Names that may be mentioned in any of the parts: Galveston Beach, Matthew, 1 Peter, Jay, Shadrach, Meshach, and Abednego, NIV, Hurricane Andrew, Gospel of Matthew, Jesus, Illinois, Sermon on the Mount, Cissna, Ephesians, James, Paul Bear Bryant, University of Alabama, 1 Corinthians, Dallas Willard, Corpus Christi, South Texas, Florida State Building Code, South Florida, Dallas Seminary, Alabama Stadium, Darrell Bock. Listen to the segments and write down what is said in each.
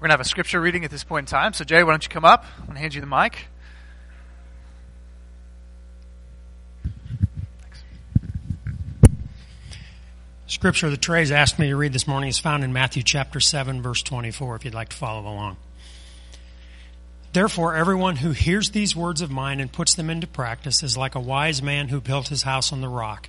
We're going to have a scripture reading at this point in time. So Jay, why don't you come up? I'm going to hand you the mic. Thanks. Scripture that Trey's asked me to read this morning is found in Matthew chapter 7, verse 24, if you'd like to follow along. Therefore, everyone who hears these words of mine and puts them into practice is like a wise man who built his house on the rock.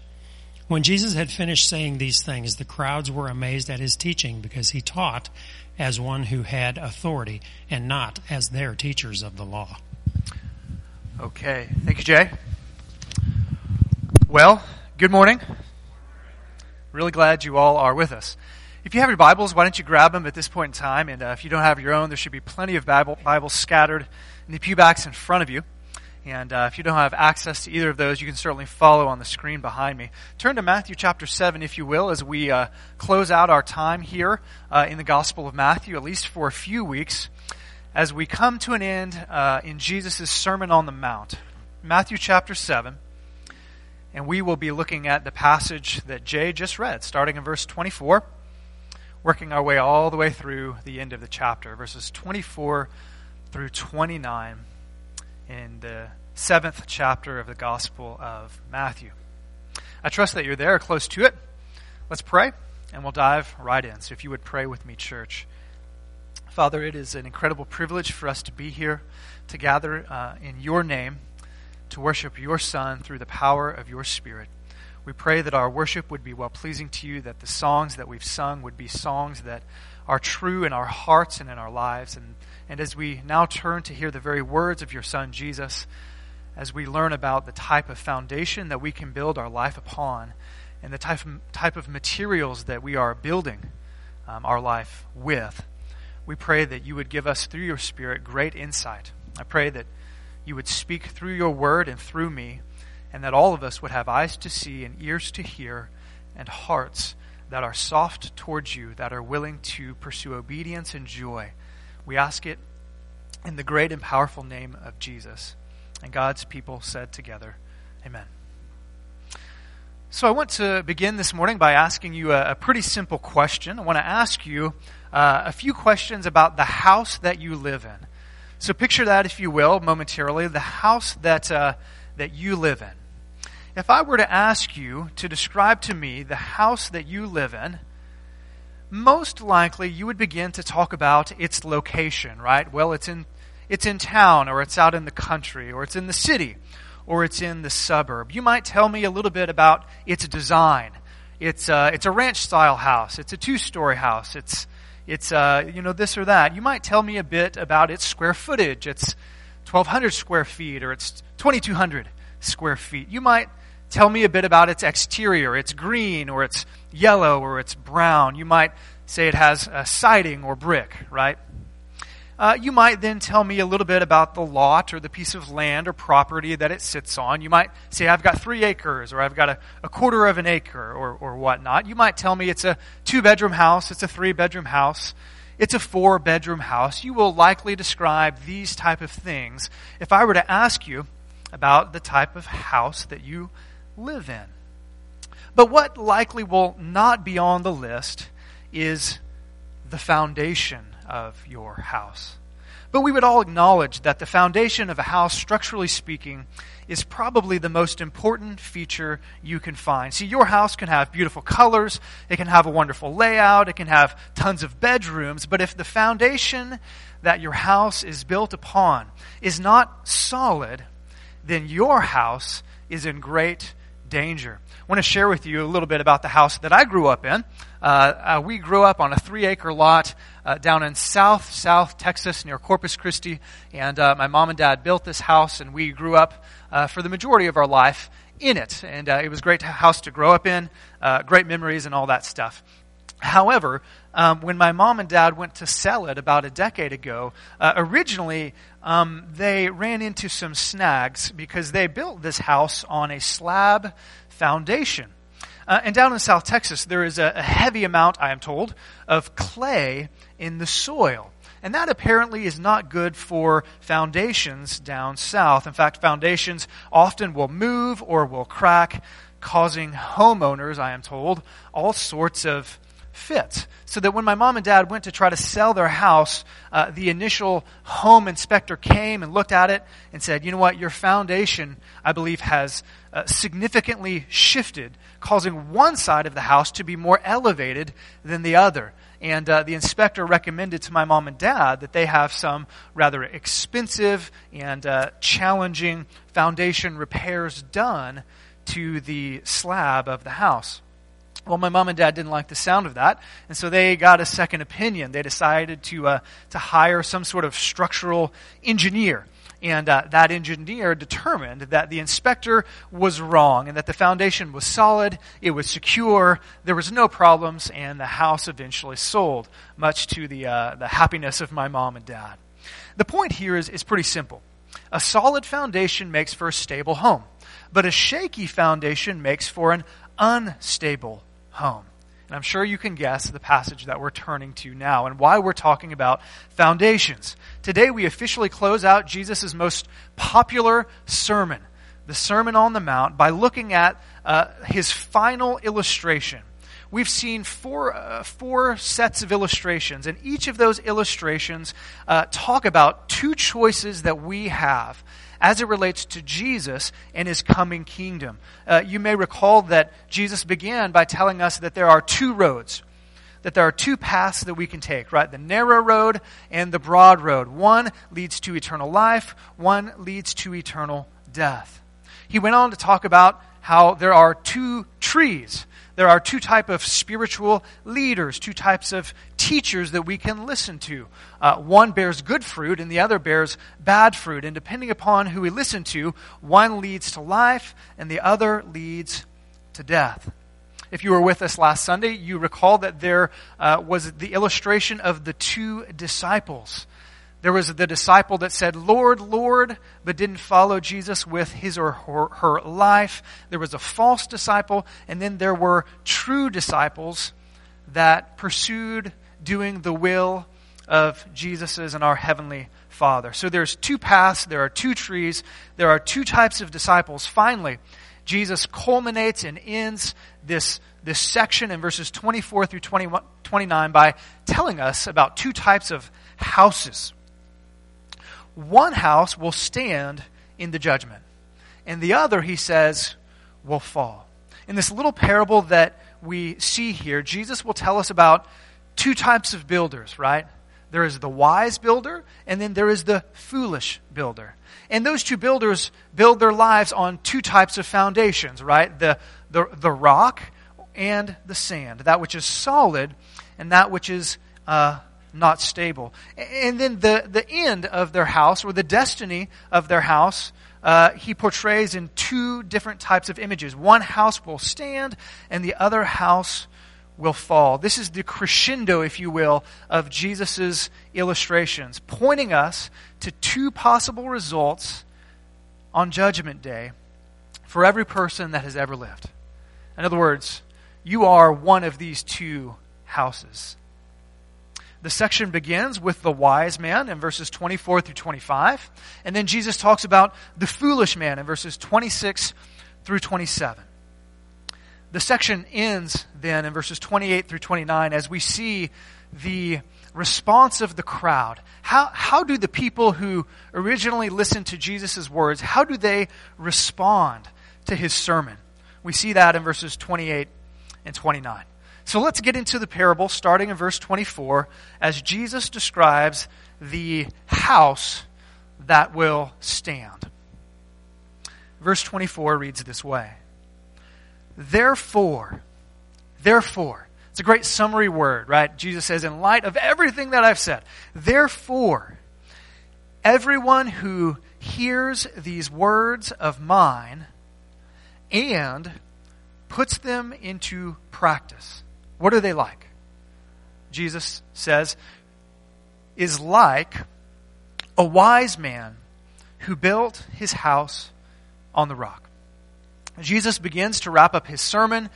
When Jesus had finished saying these things, the crowds were amazed at his teaching, because he taught as one who had authority and not as their teachers of the law. Okay. Thank you, Jay. Well, good morning. Really glad you all are with us. If you have your Bibles, why don't you grab them at this point in time? And if you don't have your own, there should be plenty of Bibles scattered in the pew backs in front of you. And if you don't have access to either of those, you can certainly follow on the screen behind me. Turn to Matthew chapter 7, if you will, as we close out our time here in the Gospel of Matthew, at least for a few weeks, as we come to an end in Jesus' Sermon on the Mount. Matthew chapter 7, and we will be looking at the passage that Jay just read, starting in verse 24, working our way all the way through the end of the chapter, verses 24 through 29. In the 7th chapter of the Gospel of Matthew. I trust that you're there, close to it. Let's pray, and we'll dive right in. So if you would pray with me, church. Father, it is an incredible privilege for us to be here, to gather in your name, to worship your Son through the power of your Spirit. We pray that our worship would be well-pleasing to you, that the songs that we've sung would be songs that are true in our hearts and in our lives, and as we now turn to hear the very words of your Son, Jesus, as we learn about the type of foundation that we can build our life upon and the type of materials that we are building our life with, we pray that you would give us through your Spirit great insight. I pray that you would speak through your word and through me, and that all of us would have eyes to see and ears to hear and hearts that are soft towards you, that are willing to pursue obedience and joy. We ask it in the great and powerful name of Jesus. And God's people said together, amen. So I want to begin this morning by asking you a pretty simple question. I want to ask you a few questions about the house that you live in. So picture that, if you will, momentarily, the house that you live in. If I were to ask you to describe to me the house that you live in, most likely you would begin to talk about its location, right? Well, it's in town, or it's out in the country, or it's in the city, or it's in the suburb. You might tell me a little bit about its design. It's a ranch-style house. It's a two-story house. It's this or that. You might tell me a bit about its square footage. It's 1,200 square feet, or it's 2,200 square feet. You might tell me a bit about its exterior. It's green, or it's yellow, or it's brown. You might say it has a siding or brick, right? You might then tell me a little bit about the lot or the piece of land or property that it sits on. You might say, I've got 3 acres, or I've got a quarter of an acre, or whatnot. You might tell me it's a 2-bedroom house, it's a 3-bedroom house, it's a 4-bedroom house. You will likely describe these type of things if I were to ask you about the type of house that you live in. But what likely will not be on the list is the foundation of your house. But we would all acknowledge that the foundation of a house, structurally speaking, is probably the most important feature you can find. See, your house can have beautiful colors, it can have a wonderful layout, it can have tons of bedrooms, but if the foundation that your house is built upon is not solid, then your house is in great danger. I want to share with you a little bit about the house that I grew up in. We grew up on a 3-acre lot down in South Texas near Corpus Christi, and my mom and dad built this house, and we grew up for the majority of our life in it, and it was a great house to grow up in, great memories and all that stuff. However, when my mom and dad went to sell it about a decade ago, originally they ran into some snags because they built this house on a slab foundation. And down in South Texas, there is a heavy amount, I am told, of clay in the soil. And that apparently is not good for foundations down south. In fact, foundations often will move or will crack, causing homeowners, I am told, all sorts of fits. So that when my mom and dad went to try to sell their house, the initial home inspector came and looked at it and said, you know what, your foundation, I believe, has significantly shifted, causing one side of the house to be more elevated than the other. And the inspector recommended to my mom and dad that they have some rather expensive and challenging foundation repairs done to the slab of the house. Well, my mom and dad didn't like the sound of that, and so they got a second opinion. They decided to hire some sort of structural engineer. And that engineer determined that the inspector was wrong and that the foundation was solid, it was secure, there was no problems, and the house eventually sold, much to the happiness of my mom and dad. The point here is pretty simple. A solid foundation makes for a stable home, but a shaky foundation makes for an unstable home. And I'm sure you can guess the passage that we're turning to now and why we're talking about foundations. Today we officially close out Jesus' most popular sermon, the Sermon on the Mount, by looking at his final illustration. We've seen four sets of illustrations, and each of those illustrations talk about two choices that we have as it relates to Jesus and his coming kingdom. You may recall that Jesus began by telling us that there are two roads, that there are two paths that we can take, right? The narrow road and the broad road. One leads to eternal life, one leads to eternal death. He went on to talk about how there are two trees. There are two types of spiritual leaders, two types of teachers that we can listen to. One bears good fruit and the other bears bad fruit. And depending upon who we listen to, one leads to life and the other leads to death. If you were with us last Sunday, you recall that there was the illustration of the two disciples. There was the disciple that said, Lord, Lord, but didn't follow Jesus with his or her life. There was a false disciple, and then there were true disciples that pursued doing the will of Jesus and our Heavenly Father. So there's two paths, there are two trees, there are two types of disciples. Finally, Jesus culminates and ends this section in verses 24 through 29 by telling us about two types of houses. One house will stand in the judgment, and the other, he says, will fall. In this little parable that we see here, Jesus will tell us about two types of builders, right? There is the wise builder, and then there is the foolish builder. And those two builders build their lives on two types of foundations, right? The rock and the sand, that which is solid and that which is not stable. And then the end of their house, or the destiny of their house, he portrays in two different types of images. One house will stand and the other house will fall. This is the crescendo, if you will, of Jesus's illustrations, pointing us to two possible results on Judgment Day for every person that has ever lived. In other words, you are one of these two houses. The section begins with the wise man in verses 24 through 25, and then Jesus talks about the foolish man in verses 26 through 27. The section ends then in verses 28 through 29 as we see the response of the crowd. How do the people who originally listened to Jesus' words, how do they respond to his sermon? We see that in verses 28 and 29. So let's get into the parable, starting in verse 24, as Jesus describes the house that will stand. Verse 24 reads this way. Therefore, it's a great summary word, right? Jesus says, in light of everything that I've said, therefore, everyone who hears these words of mine and puts them into practice. What are they like? Jesus says, is like a wise man who built his house on the rock. Jesus begins to wrap up his sermon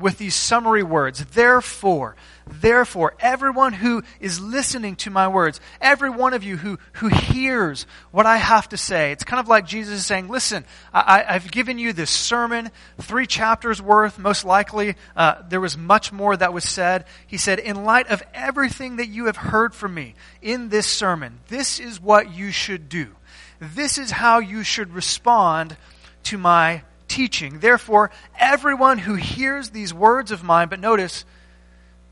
with these summary words. Therefore, everyone who is listening to my words, every one of you who hears what I have to say, it's kind of like Jesus is saying, listen, I've given you this sermon, 3 chapters worth, most likely. There was much more that was said. He said, in light of everything that you have heard from me in this sermon, this is what you should do. This is how you should respond to my teaching. Therefore, everyone who hears these words of mine, but notice,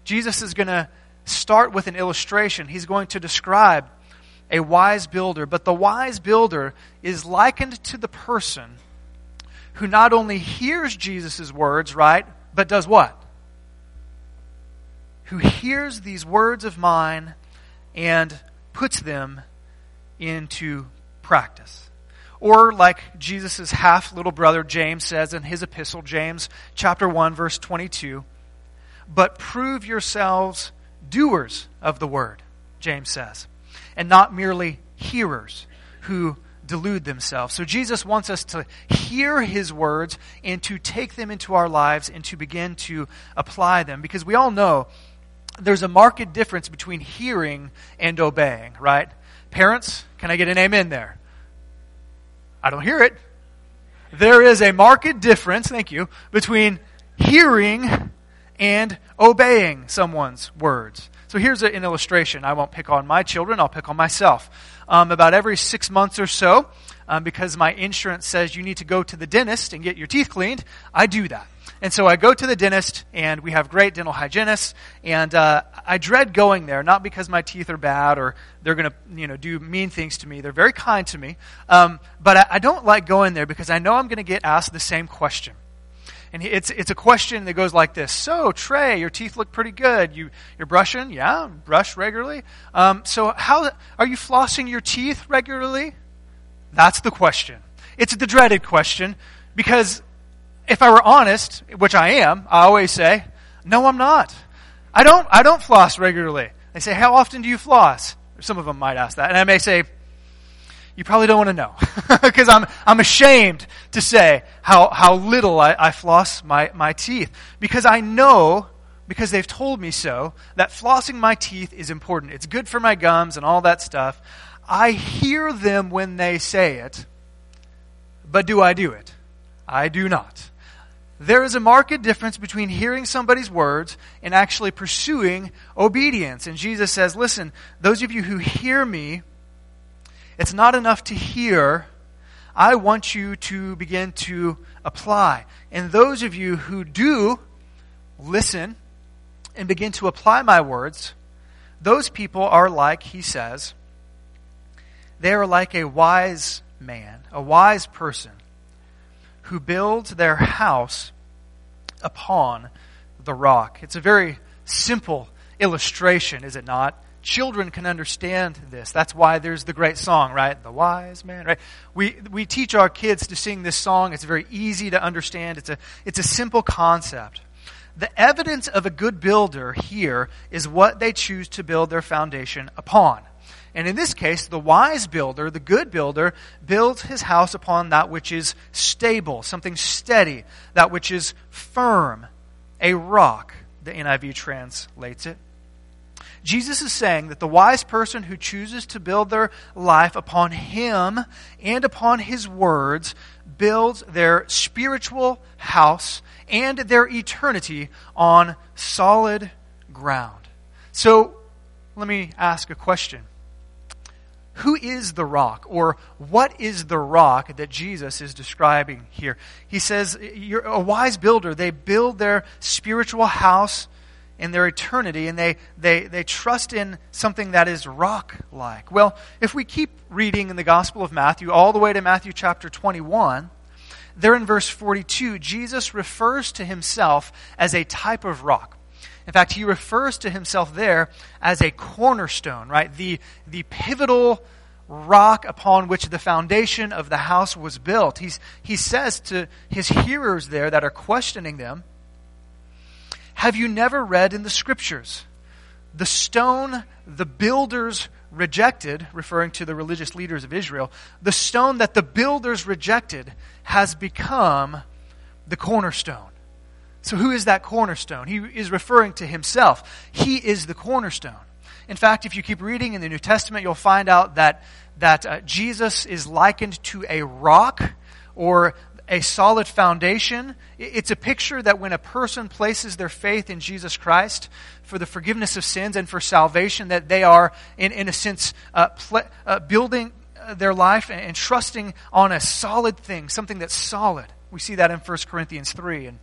Jesus is going to start with an illustration. He's going to describe a wise builder. But the wise builder is likened to the person who not only hears Jesus' words, right, but does what? Who hears these words of mine and puts them into practice. Or like Jesus' half-little brother James says in his epistle, James chapter 1, verse 22, but prove yourselves doers of the word, James says, and not merely hearers who delude themselves. So Jesus wants us to hear his words and to take them into our lives and to begin to apply them. Because we all know there's a marked difference between hearing and obeying, right? Parents, can I get an amen there? I don't hear it. There is a marked difference, thank you, between hearing and obeying someone's words. So here's an illustration. I won't pick on my children. I'll pick on myself. About every 6 months or so, because my insurance says you need to go to the dentist and get your teeth cleaned, I do that. And so I go to the dentist, and we have great dental hygienists, and I dread going there, not because my teeth are bad or they're going to do mean things to me. They're very kind to me. But I don't like going there because I know I'm going to get asked the same question. And it's a question that goes like this. So, Trey, your teeth look pretty good. You're brushing? Yeah, brush regularly. So how are you flossing your teeth regularly? That's the question. It's the dreaded question because if I were honest, which I am, I always say, no, I'm not. I don't floss regularly. They say, how often do you floss? Some of them might ask that. And I may say, you probably don't want to know because I'm ashamed to say how little I floss my teeth because I know, because they've told me so, that flossing my teeth is important. It's good for my gums and all that stuff. I hear them when they say it, but do I do it? I do not. There is a marked difference between hearing somebody's words and actually pursuing obedience. And Jesus says, listen, those of you who hear me, it's not enough to hear. I want you to begin to apply. And those of you who do listen and begin to apply my words, those people are like, he says, they are like a wise man, a wise person who builds their house upon the rock. It's a very simple illustration, is it not? Children can understand this. That's why there's the great song, right? The wise man, right? We teach our kids to sing this song. It's very easy to understand. It's a simple concept. The evidence of a good builder here is what they choose to build their foundation upon. And in this case, the wise builder, the good builder, builds his house upon that which is stable, something steady, that which is firm, a rock, the NIV translates it. Jesus is saying that the wise person who chooses to build their life upon him and upon his words builds their spiritual house and their eternity on solid ground. So let me ask a question. Who is the rock, or what is the rock that Jesus is describing here? He says, you're a wise builder. They build their spiritual house in their eternity, and they trust in something that is rock-like. Well, if we keep reading in the Gospel of Matthew, all the way to Matthew chapter 21, there in verse 42, Jesus refers to himself as a type of rock. In fact, he refers to himself there as a cornerstone, right? The pivotal rock upon which the foundation of the house was built. He says to his hearers there that are questioning them, have you never read in the Scriptures, the stone the builders rejected, referring to the religious leaders of Israel, the stone that the builders rejected has become the cornerstone. So who is that cornerstone? He is referring to himself. He is the cornerstone. In fact, if you keep reading in the New Testament, you'll find out that Jesus is likened to a rock or a solid foundation. It's a picture that when a person places their faith in Jesus Christ for the forgiveness of sins and for salvation, that they are, in a sense, building their life and trusting on a solid thing, something that's solid. We see that in 1 Corinthians 3, and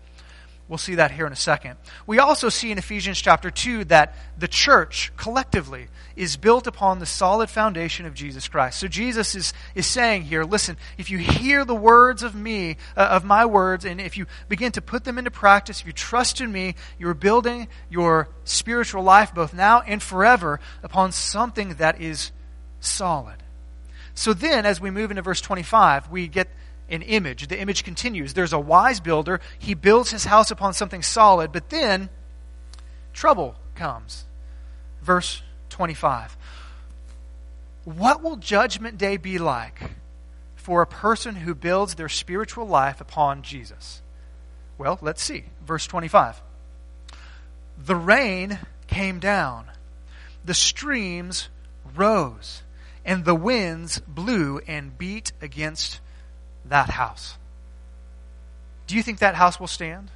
we'll see that here in a second. We also see in Ephesians chapter 2 that the church collectively is built upon the solid foundation of Jesus Christ. So Jesus is saying here, listen, if you hear the words of me, of my words, and if you begin to put them into practice, if you trust in me, you're building your spiritual life both now and forever upon something that is solid. So then, as we move into verse 25, we get an image. The image continues. There's a wise builder. He builds his house upon something solid, but then trouble comes. Verse 25. What will judgment day be like for a person who builds their spiritual life upon Jesus? Well, let's see. Verse 25. The rain came down, the streams rose, and the winds blew and beat against that house. Do you think that house will stand?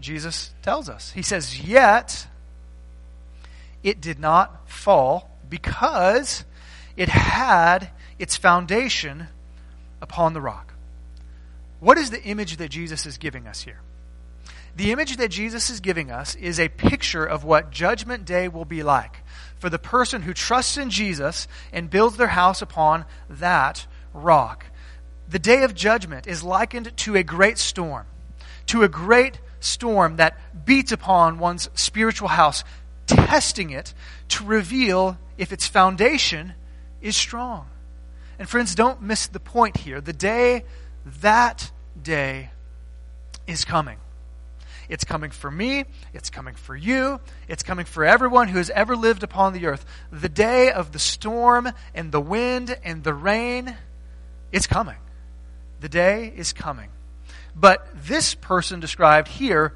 Jesus tells us. He says, yet it did not fall because it had its foundation upon the rock. What is the image that Jesus is giving us here? The image that Jesus is giving us is a picture of what Judgment Day will be like for the person who trusts in Jesus and builds their house upon that rock. The day of judgment is likened to a great storm, that beats upon one's spiritual house, testing it to reveal if its foundation is strong. And friends, don't miss the point here. That day is coming. It's coming for me, it's coming for you, it's coming for everyone who has ever lived upon the earth. The day of the storm and the wind and the rain, it's coming. The day is coming. But this person described here,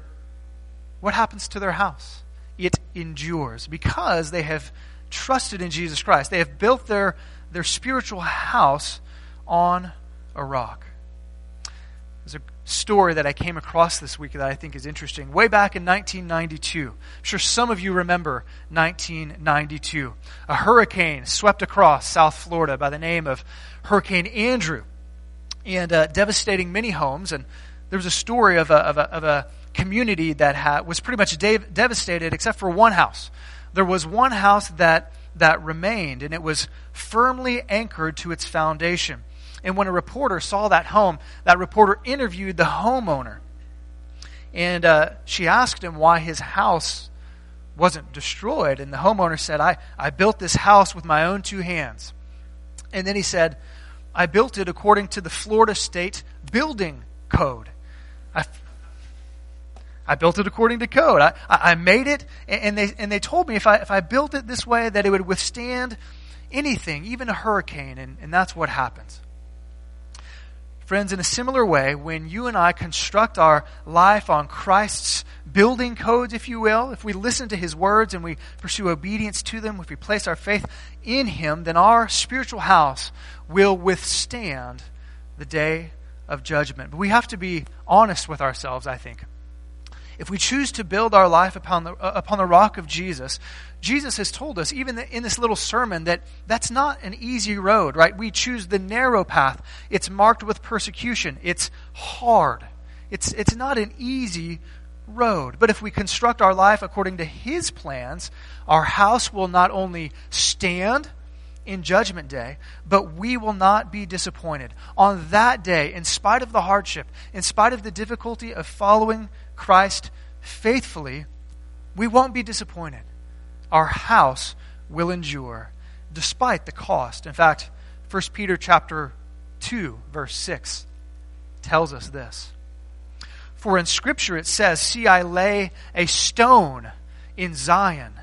what happens to their house? It endures because they have trusted in Jesus Christ. They have built their spiritual house on a rock. There's a story that I came across this week that I think is interesting. Way back in 1992, I'm sure some of you remember 1992. A hurricane swept across South Florida by the name of Hurricane Andrew, and devastating many homes. And there was a story of a community that was pretty much devastated except for one house. There was one house that remained, and it was firmly anchored to its foundation. And when a reporter saw that home, that reporter interviewed the homeowner. And she asked him why his house wasn't destroyed. And the homeowner said, I built this house with my own two hands. And then he said, I built it according to the Florida State Building Code. I built it according to code. I made it, and they told me if I built it this way that it would withstand anything, even a hurricane, and that's what happens. Friends, in a similar way, when you and I construct our life on Christ's building codes, if you will, if we listen to his words and we pursue obedience to them, if we place our faith in him, then our spiritual house will withstand the day of judgment. But we have to be honest with ourselves, I think. If we choose to build our life upon the rock of Jesus, Jesus has told us, even in this little sermon, that that's not an easy road, right? We choose the narrow path. It's marked with persecution. It's hard. It's not an easy road. But if we construct our life according to his plans, our house will not only stand in Judgment Day, but we will not be disappointed. On that day, in spite of the hardship, in spite of the difficulty of following Christ faithfully, we won't be disappointed. Our house will endure despite the cost. In fact, 1 Peter chapter 2, verse 6 tells us this. For in Scripture it says, see, I lay a stone in Zion,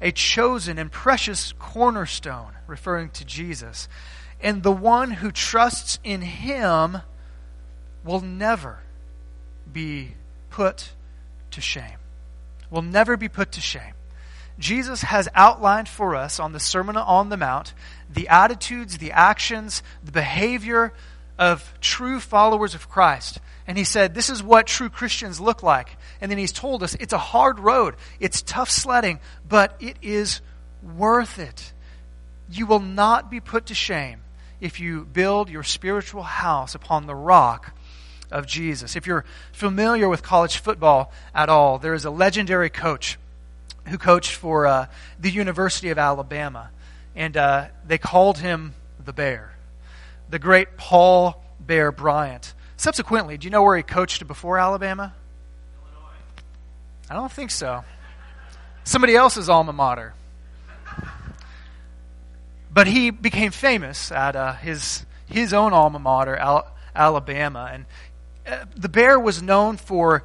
a chosen and precious cornerstone, referring to Jesus, and the one who trusts in him will never be put to shame. We'll never be put to shame. Jesus has outlined for us on the Sermon on the Mount the attitudes, the actions, the behavior of true followers of Christ. And he said, this is what true Christians look like. And then he's told us it's a hard road. It's tough sledding, but it is worth it. You will not be put to shame if you build your spiritual house upon the rock of Jesus. If you're familiar with college football at all, there is a legendary coach who coached for the University of Alabama, and they called him the Bear, the great Paul Bear Bryant. Subsequently, do you know where he coached before Alabama? Illinois. I don't think so. Somebody else's alma mater. But he became famous at his own alma mater, Alabama, and the Bear was known for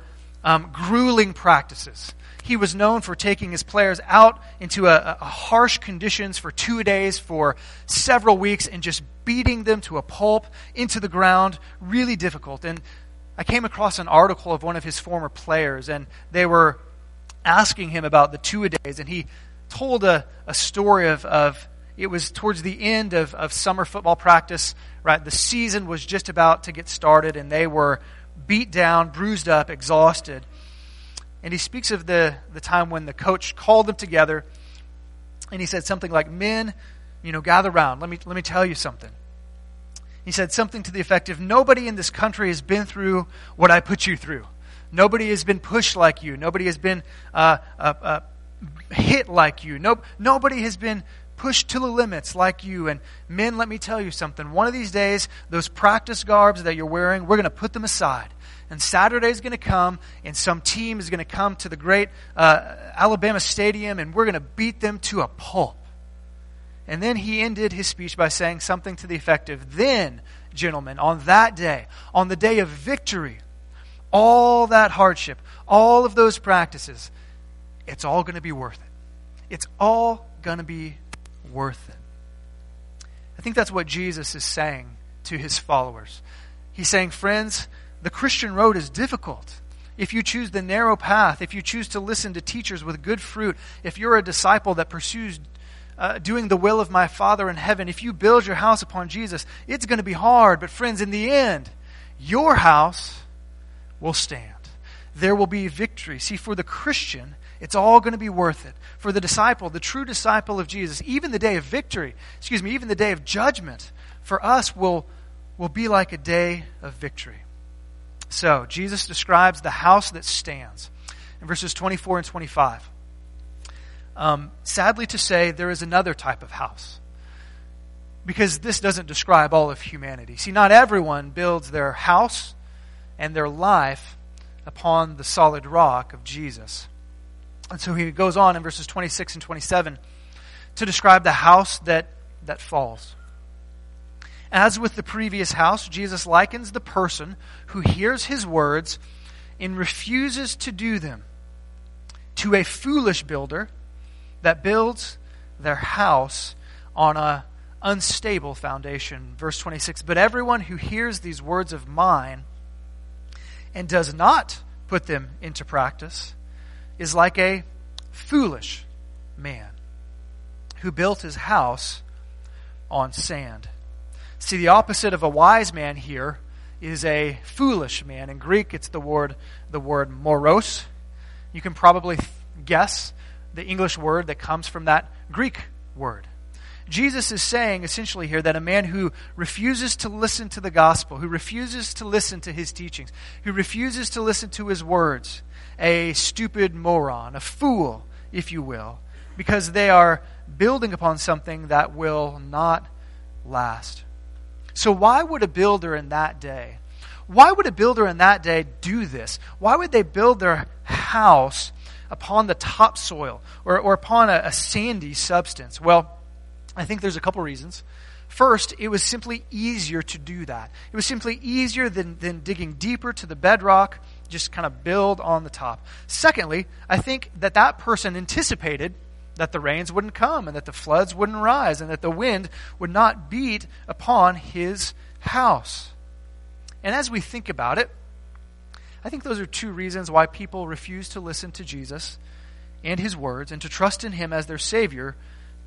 grueling practices. He was known for taking his players out into a harsh conditions for 2 days, for several weeks, and just beating them to a pulp, into the ground, really difficult. And I came across an article of one of his former players, and they were asking him about the 2 days, and he told a story of it was towards the end of summer football practice, right? The season was just about to get started, and they were beat down, bruised up, exhausted. And he speaks of the time when the coach called them together, and he said something like, "Men, gather round. Let me tell you something." He said something to the effect of, "Nobody in this country has been through what I put you through. Nobody has been pushed like you. Nobody has been hit like you. Nobody has been pushed to the limits like you. And men, let me tell you something. One of these days, those practice garbs that you're wearing, we're going to put them aside. And Saturday's going to come, and some team is going to come to the great Alabama Stadium, and we're going to beat them to a pulp." And then he ended his speech by saying something to the effect of, "Then, gentlemen, on that day, on the day of victory, all that hardship, all of those practices, it's all going to be worth it. It's all going to be worth it." I think that's what Jesus is saying to his followers. He's saying, friends, the Christian road is difficult. If you choose the narrow path, if you choose to listen to teachers with good fruit, if you're a disciple that pursues doing the will of my Father in heaven, if you build your house upon Jesus, it's going to be hard. But friends, in the end, your house will stand. There will be victory. See, for the Christian, it's all going to be worth it. For the disciple, the true disciple of Jesus, even the day of victory, even the day of judgment, for us will be like a day of victory. So, Jesus describes the house that stands in verses 24 and 25. Sadly to say, there is another type of house, because this doesn't describe all of humanity. See, not everyone builds their house and their life upon the solid rock of Jesus. And so he goes on in verses 26 and 27 to describe the house that falls. As with the previous house, Jesus likens the person who hears his words and refuses to do them to a foolish builder that builds their house on an unstable foundation. Verse 26, "But everyone who hears these words of mine and does not put them into practice is like a foolish man who built his house on sand." See, the opposite of a wise man here is a foolish man. In Greek, it's the word moros. You can probably guess the English word that comes from that Greek word. Jesus is saying essentially here that a man who refuses to listen to the gospel, who refuses to listen to his teachings, who refuses to listen to his words, a stupid moron, a fool, if you will, because they are building upon something that will not last. So why would a builder in that day do this? Why would they build their house upon the topsoil or upon a sandy substance? Well, I think there's a couple reasons. First, it was simply easier to do that. It was simply easier than digging deeper to the bedrock, just kind of build on the top. Secondly, I think that person anticipated that the rains wouldn't come, and that the floods wouldn't rise, and that the wind would not beat upon his house. And as we think about it, I think those are two reasons why people refuse to listen to Jesus and his words and to trust in him as their Savior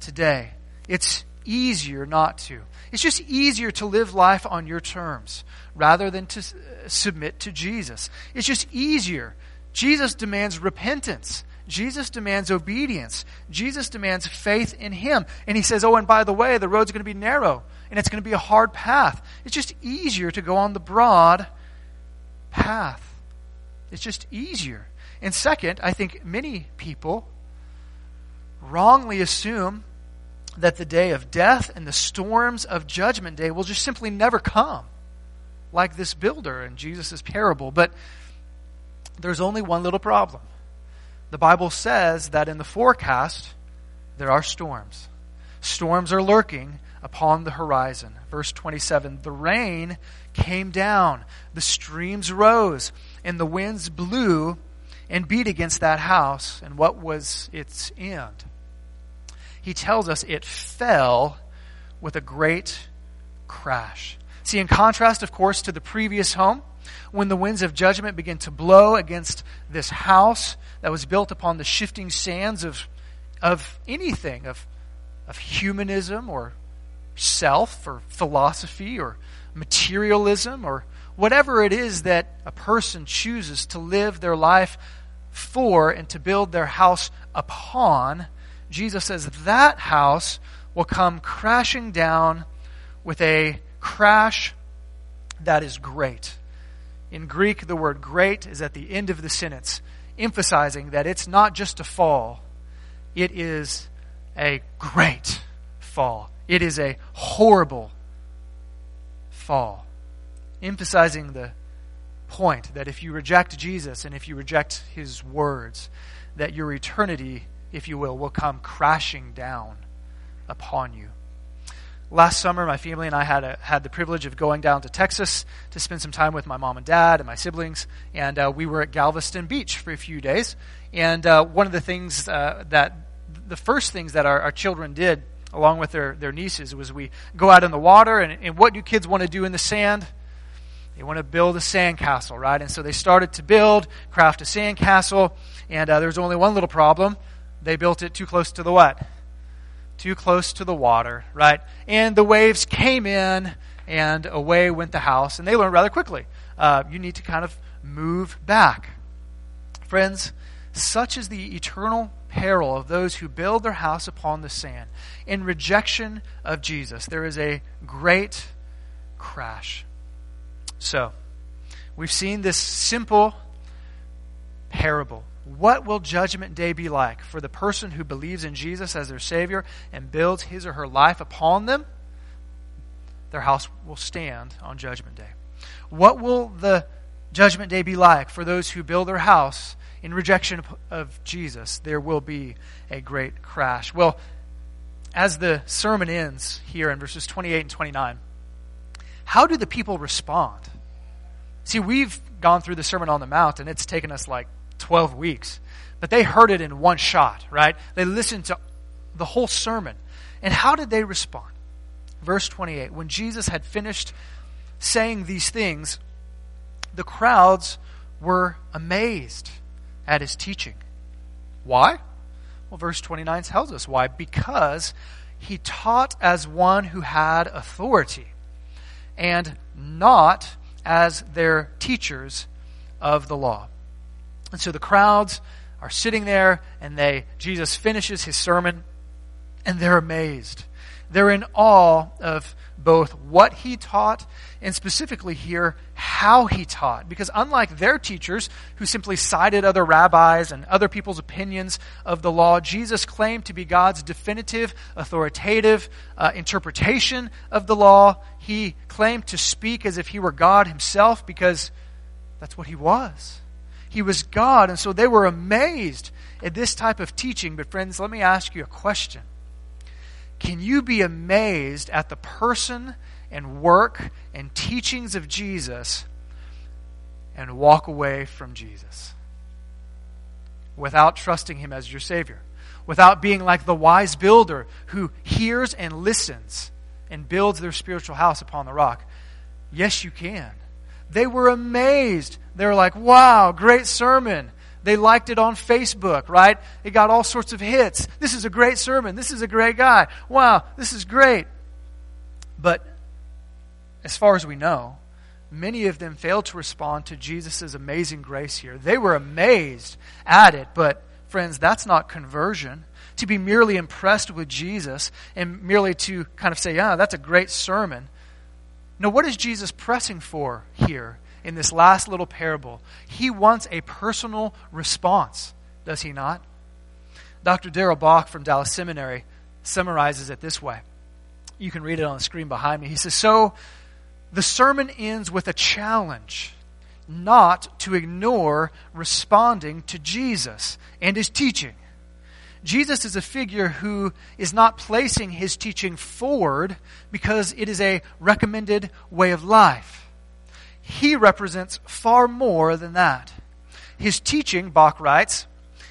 today. It's easier not to. It's just easier to live life on your terms rather than to submit to Jesus. It's just easier. Jesus demands repentance. Jesus demands obedience. Jesus demands faith in him. And he says, oh, and by the way, the road's going to be narrow and it's going to be a hard path. It's just easier to go on the broad path. It's just easier. And second, I think many people wrongly assume that the day of death and the storms of Judgment Day will just simply never come, like this builder in Jesus' parable. But there's only one little problem. The Bible says that in the forecast, there are storms. Storms are lurking upon the horizon. Verse 27, the rain came down, the streams rose, and the winds blew and beat against that house. And what was its end? He tells us it fell with a great crash. See, in contrast, of course, to the previous home, when the winds of judgment begin to blow against this house that was built upon the shifting sands of anything, of humanism or self or philosophy or materialism or whatever it is that a person chooses to live their life for and to build their house upon, Jesus says that house will come crashing down with a crash that is great. In Greek, the word great is at the end of the sentence, emphasizing that it's not just a fall. It is a great fall. It is a horrible fall, emphasizing the point that if you reject Jesus and if you reject his words, that your eternity, if you will come crashing down upon you. Last summer, my family and I had the privilege of going down to Texas to spend some time with my mom and dad and my siblings, and we were at Galveston Beach for a few days. And one of the things that our children did, along with their nieces, was we go out in the water, and what do kids want to do in the sand? They want to build a sandcastle, right? And so they started to craft a sandcastle, and there was only one little problem. They built it too close to the what? Too close to the water, right? And the waves came in, and away went the house. And they learned rather quickly. You need to kind of move back. Friends, such is the eternal peril of those who build their house upon the sand. In rejection of Jesus, there is a great crash. So, we've seen this simple parable. What will Judgment Day be like for the person who believes in Jesus as their Savior and builds his or her life upon them? Their house will stand on Judgment Day. What will the Judgment Day be like for those who build their house in rejection of Jesus? There will be a great crash. Well, as the sermon ends here in verses 28 and 29, how do the people respond? See, we've gone through the Sermon on the Mount, and it's taken us like 12 weeks. But they heard it in one shot, right? They listened to the whole sermon. And how did they respond? Verse 28, when Jesus had finished saying these things, the crowds were amazed at his teaching. Why? Well, verse 29 tells us why. Because he taught as one who had authority and not as their teachers of the law. And so the crowds are sitting there, and Jesus finishes his sermon, and they're amazed. They're in awe of both what he taught and specifically here how he taught. Because unlike their teachers who simply cited other rabbis and other people's opinions of the law, Jesus claimed to be God's definitive, authoritative interpretation of the law. He claimed to speak as if he were God himself because that's what he was. He was God, and so they were amazed at this type of teaching. But friends, let me ask you a question. Can you be amazed at the person and work and teachings of Jesus and walk away from Jesus without trusting him as your Savior, without being like the wise builder who hears and listens and builds their spiritual house upon the rock? Yes, you can. They were amazed. They were like, wow, great sermon. They liked it on Facebook, right? It got all sorts of hits. This is a great sermon. This is a great guy. Wow, this is great. But as far as we know, many of them failed to respond to Jesus' amazing grace here. They were amazed at it, but friends, that's not conversion. To be merely impressed with Jesus and merely to kind of say, yeah, that's a great sermon. No, what is Jesus pressing for here in this last little parable? He wants a personal response, does he not? Dr. Darrell Bock from Dallas Seminary summarizes it this way. You can read it on the screen behind me. He says, so the sermon ends with a challenge not to ignore responding to Jesus and his teaching. Jesus is a figure who is not placing his teaching forward because it is a recommended way of life. He represents far more than that. His teaching, Bach writes,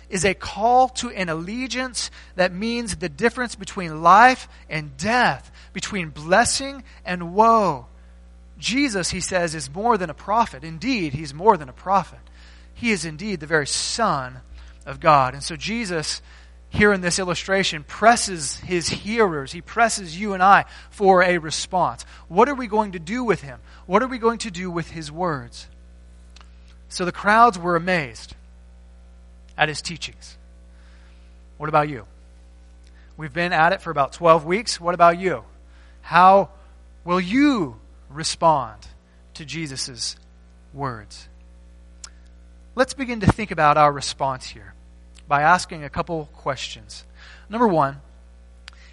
is a call to an allegiance that means the difference between life and death, between blessing and woe. Jesus, he says, is more than a prophet. Indeed, he's more than a prophet. He is indeed the very Son of God. And so Jesus, here in this illustration, presses his hearers. He presses you and I for a response. What are we going to do with him? What are we going to do with his words? So the crowds were amazed at his teachings. What about you? We've been at it for about 12 weeks. What about you? How will you respond to Jesus' words? Let's begin to think about our response here by asking a couple questions. Number one,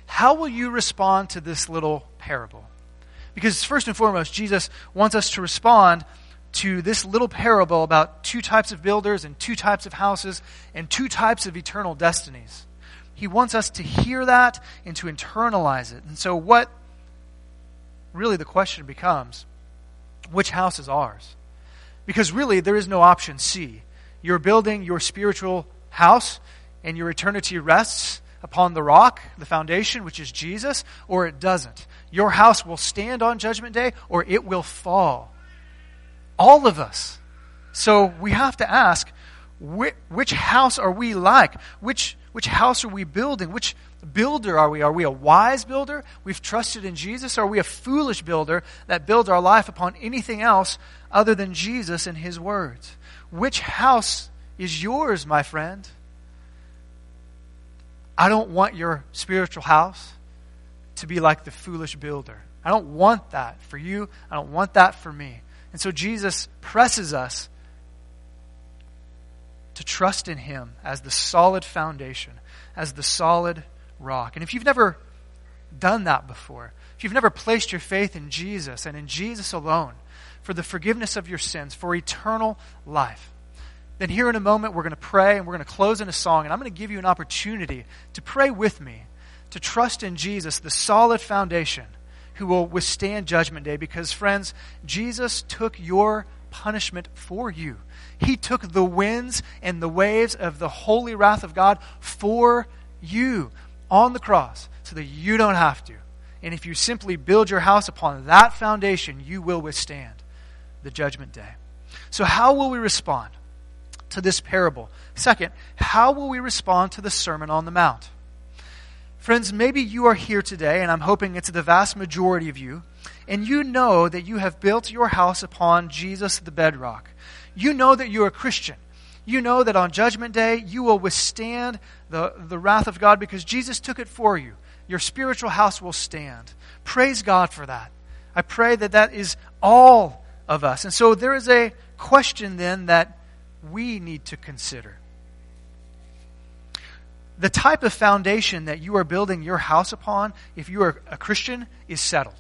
how will you respond to this little parable? Because first and foremost, Jesus wants us to respond to this little parable about two types of builders and two types of houses and two types of eternal destinies. He wants us to hear that and to internalize it. And so what really the question becomes, which house is ours? Because really there is no option C. You're building your spiritual house and your eternity rests upon the rock, the foundation, which is Jesus, or it doesn't. Your house will stand on Judgment Day or it will fall. All of us. So we have to ask, which house are we like? Which house are we building? Which builder are we? Are we a wise builder? We've trusted in Jesus. Or are we a foolish builder that builds our life upon anything else other than Jesus and his words? Which house is yours, my friend? I don't want your spiritual house to be like the foolish builder. I don't want that for you. I don't want that for me. And so Jesus presses us to trust in him as the solid foundation, as the solid rock. And if you've never done that before, if you've never placed your faith in Jesus and in Jesus alone for the forgiveness of your sins, for eternal life, then here in a moment we're going to pray and we're going to close in a song, and I'm going to give you an opportunity to pray with me, to trust in Jesus, the solid foundation who will withstand Judgment Day, because friends, Jesus took your punishment for you. He took the winds and the waves of the holy wrath of God for you on the cross so that you don't have to. And if you simply build your house upon that foundation, you will withstand the Judgment Day. So how will we respond to this parable? Second, how will we respond to the Sermon on the Mount? Friends, maybe you are here today, and I'm hoping it's the vast majority of you, and you know that you have built your house upon Jesus the bedrock. You know that you're a Christian. You know that on Judgment Day you will withstand the wrath of God because Jesus took it for you. Your spiritual house will stand. Praise God for that. I pray that that is all of us. And so there is a question then that we need to consider. The type of foundation that you are building your house upon, if you are a Christian, is settled,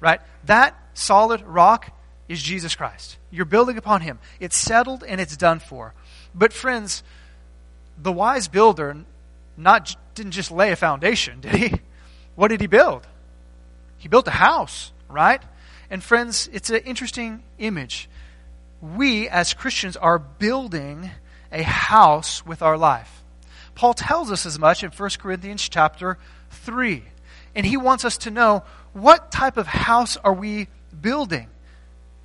right? That solid rock is Jesus Christ. You're building upon him. It's settled and it's done for. But friends, the wise builder didn't just lay a foundation, did he? What did he build? He built a house, right? And friends, it's an interesting image. We as Christians are building a house with our life. Paul tells us as much in 1 Corinthians chapter 3. And he wants us to know, what type of house are we building?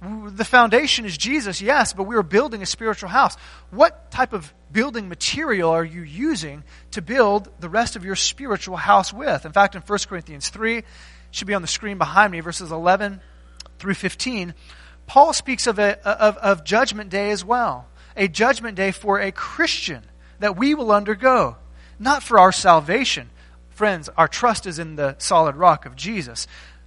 The foundation is Jesus, yes, but we are building a spiritual house. What type of building material are you using to build the rest of your spiritual house with? In fact, in 1 Corinthians 3, it should be on the screen behind me, verses 11 through 15, Paul speaks of judgment day as well, a judgment day for a Christian that we will undergo, not for our salvation. Friends, our trust is in the solid rock of Jesus.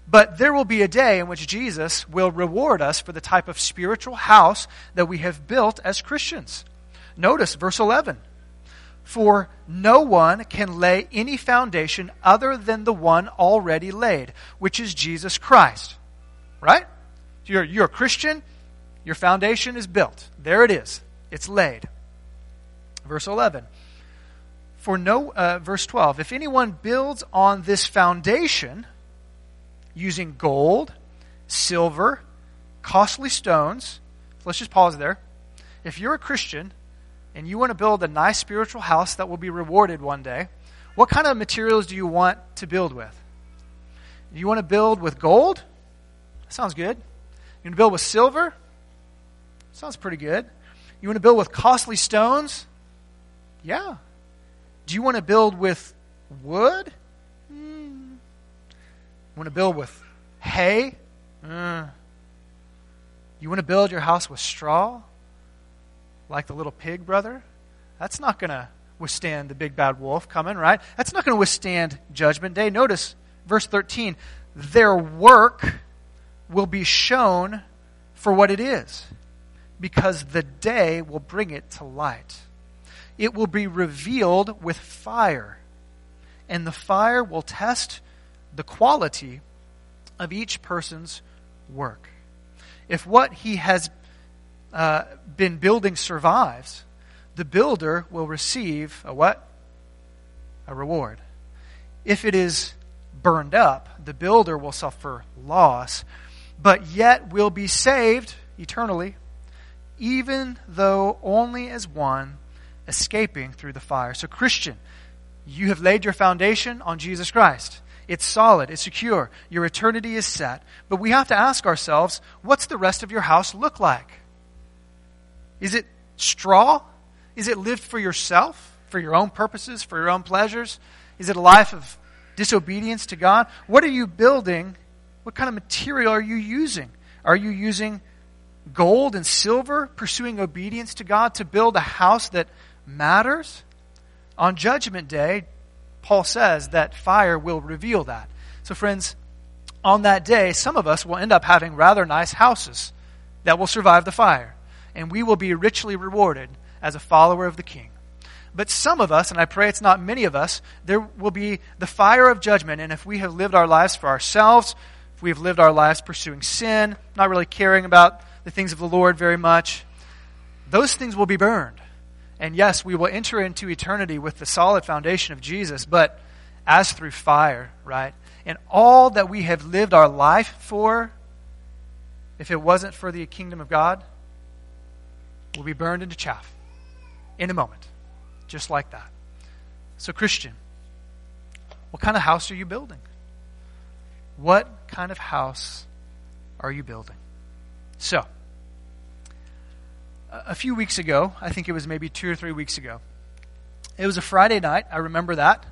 But there will be a day in which Jesus will reward us for the type of spiritual house that we have built as Christians. Notice verse 11. For no one can lay any foundation other than the one already laid, which is Jesus Christ. Right? You're a Christian. Your foundation is built. There it is. It's laid. Verse 11. Verse 12. If anyone builds on this foundation using gold, silver, costly stones. Let's just pause there. If you're a Christian and you want to build a nice spiritual house that will be rewarded one day, what kind of materials do you want to build with? You want to build with gold? That sounds good. You want to build with silver? Sounds pretty good. You want to build with costly stones? Yeah. Do you want to build with wood? You want to build with hay? You want to build your house with straw? Like the little pig brother? That's not going to withstand the big bad wolf coming, right? That's not going to withstand judgment day. Notice verse 13. Their work will be shown for what it is, because the day will bring it to light. It will be revealed with fire, and the fire will test the quality of each person's work. If what he has been building survives, the builder will receive a what? A reward. If it is burned up, the builder will suffer loss, but yet will be saved eternally, even though only as one escaping through the fire. So Christian, you have laid your foundation on Jesus Christ. It's solid. It's secure. Your eternity is set. But we have to ask ourselves, what's the rest of your house look like? Is it straw? Is it lived for yourself, for your own purposes, for your own pleasures? Is it a life of disobedience to God? What are you building? What kind of material are you using? Are you using gold and silver, pursuing obedience to God to build a house that matters? On Judgment Day, Paul says that fire will reveal that. So friends, on that day, some of us will end up having rather nice houses that will survive the fire, and we will be richly rewarded as a follower of the King. But some of us, and I pray it's not many of us, there will be the fire of judgment, and if we have lived our lives for ourselves, if we have lived our lives pursuing sin, not really caring about the things of the Lord very much, those things will be burned. And yes, we will enter into eternity with the solid foundation of Jesus, but as through fire, right? And all that we have lived our life for, if it wasn't for the kingdom of God, will be burned into chaff in a moment, just like that. So Christian, what kind of house are you building? What kind of house are you building? So, a few weeks ago, I think it was maybe 2 or 3 weeks ago, it was a Friday night, I remember that,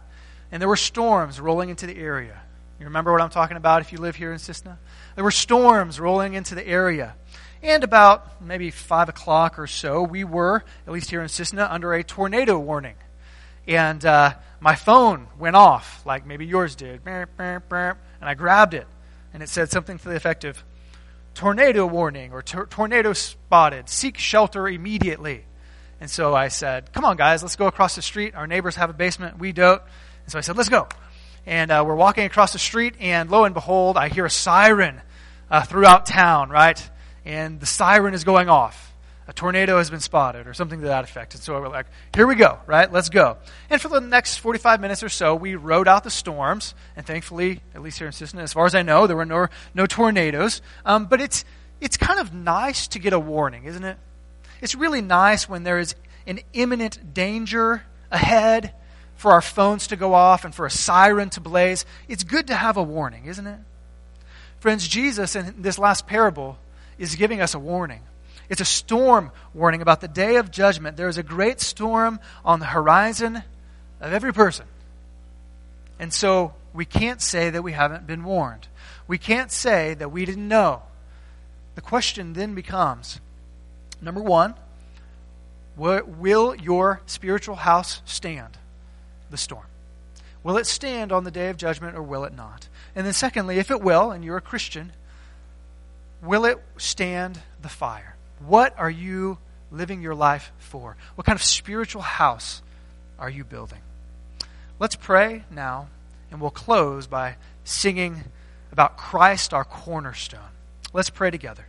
and there were storms rolling into the area. You remember what I'm talking about if you live here in Cissna? There were storms rolling into the area. And about maybe 5 o'clock or so, we were, at least here in Cissna, under a tornado warning. And my phone went off, like maybe yours did, and I grabbed it, and it said something to the effect of, tornado warning or tornado spotted. Seek shelter immediately. And so I said, come on, guys, let's go across the street. Our neighbors have a basement. We don't. And so I said, let's go. And we're walking across the street, and lo and behold, I hear a siren throughout town, right? And the siren is going off. A tornado has been spotted or something to that effect. And so we're like, here we go, right? Let's go. And for the next 45 minutes or so, we rode out the storms. And thankfully, at least here in Cissna, as far as I know, there were no tornadoes. But it's kind of nice to get a warning, isn't it? It's really nice when there is an imminent danger ahead for our phones to go off and for a siren to blaze. It's good to have a warning, isn't it? Friends, Jesus in this last parable is giving us a warning. It's a storm warning about the day of judgment. There is a great storm on the horizon of every person. And so we can't say that we haven't been warned. We can't say that we didn't know. The question then becomes, number one, will your spiritual house stand the storm? Will it stand on the day of judgment or will it not? And then secondly, if it will, and you're a Christian, will it stand the fire? What are you living your life for? What kind of spiritual house are you building? Let's pray now, and we'll close by singing about Christ, our cornerstone. Let's pray together.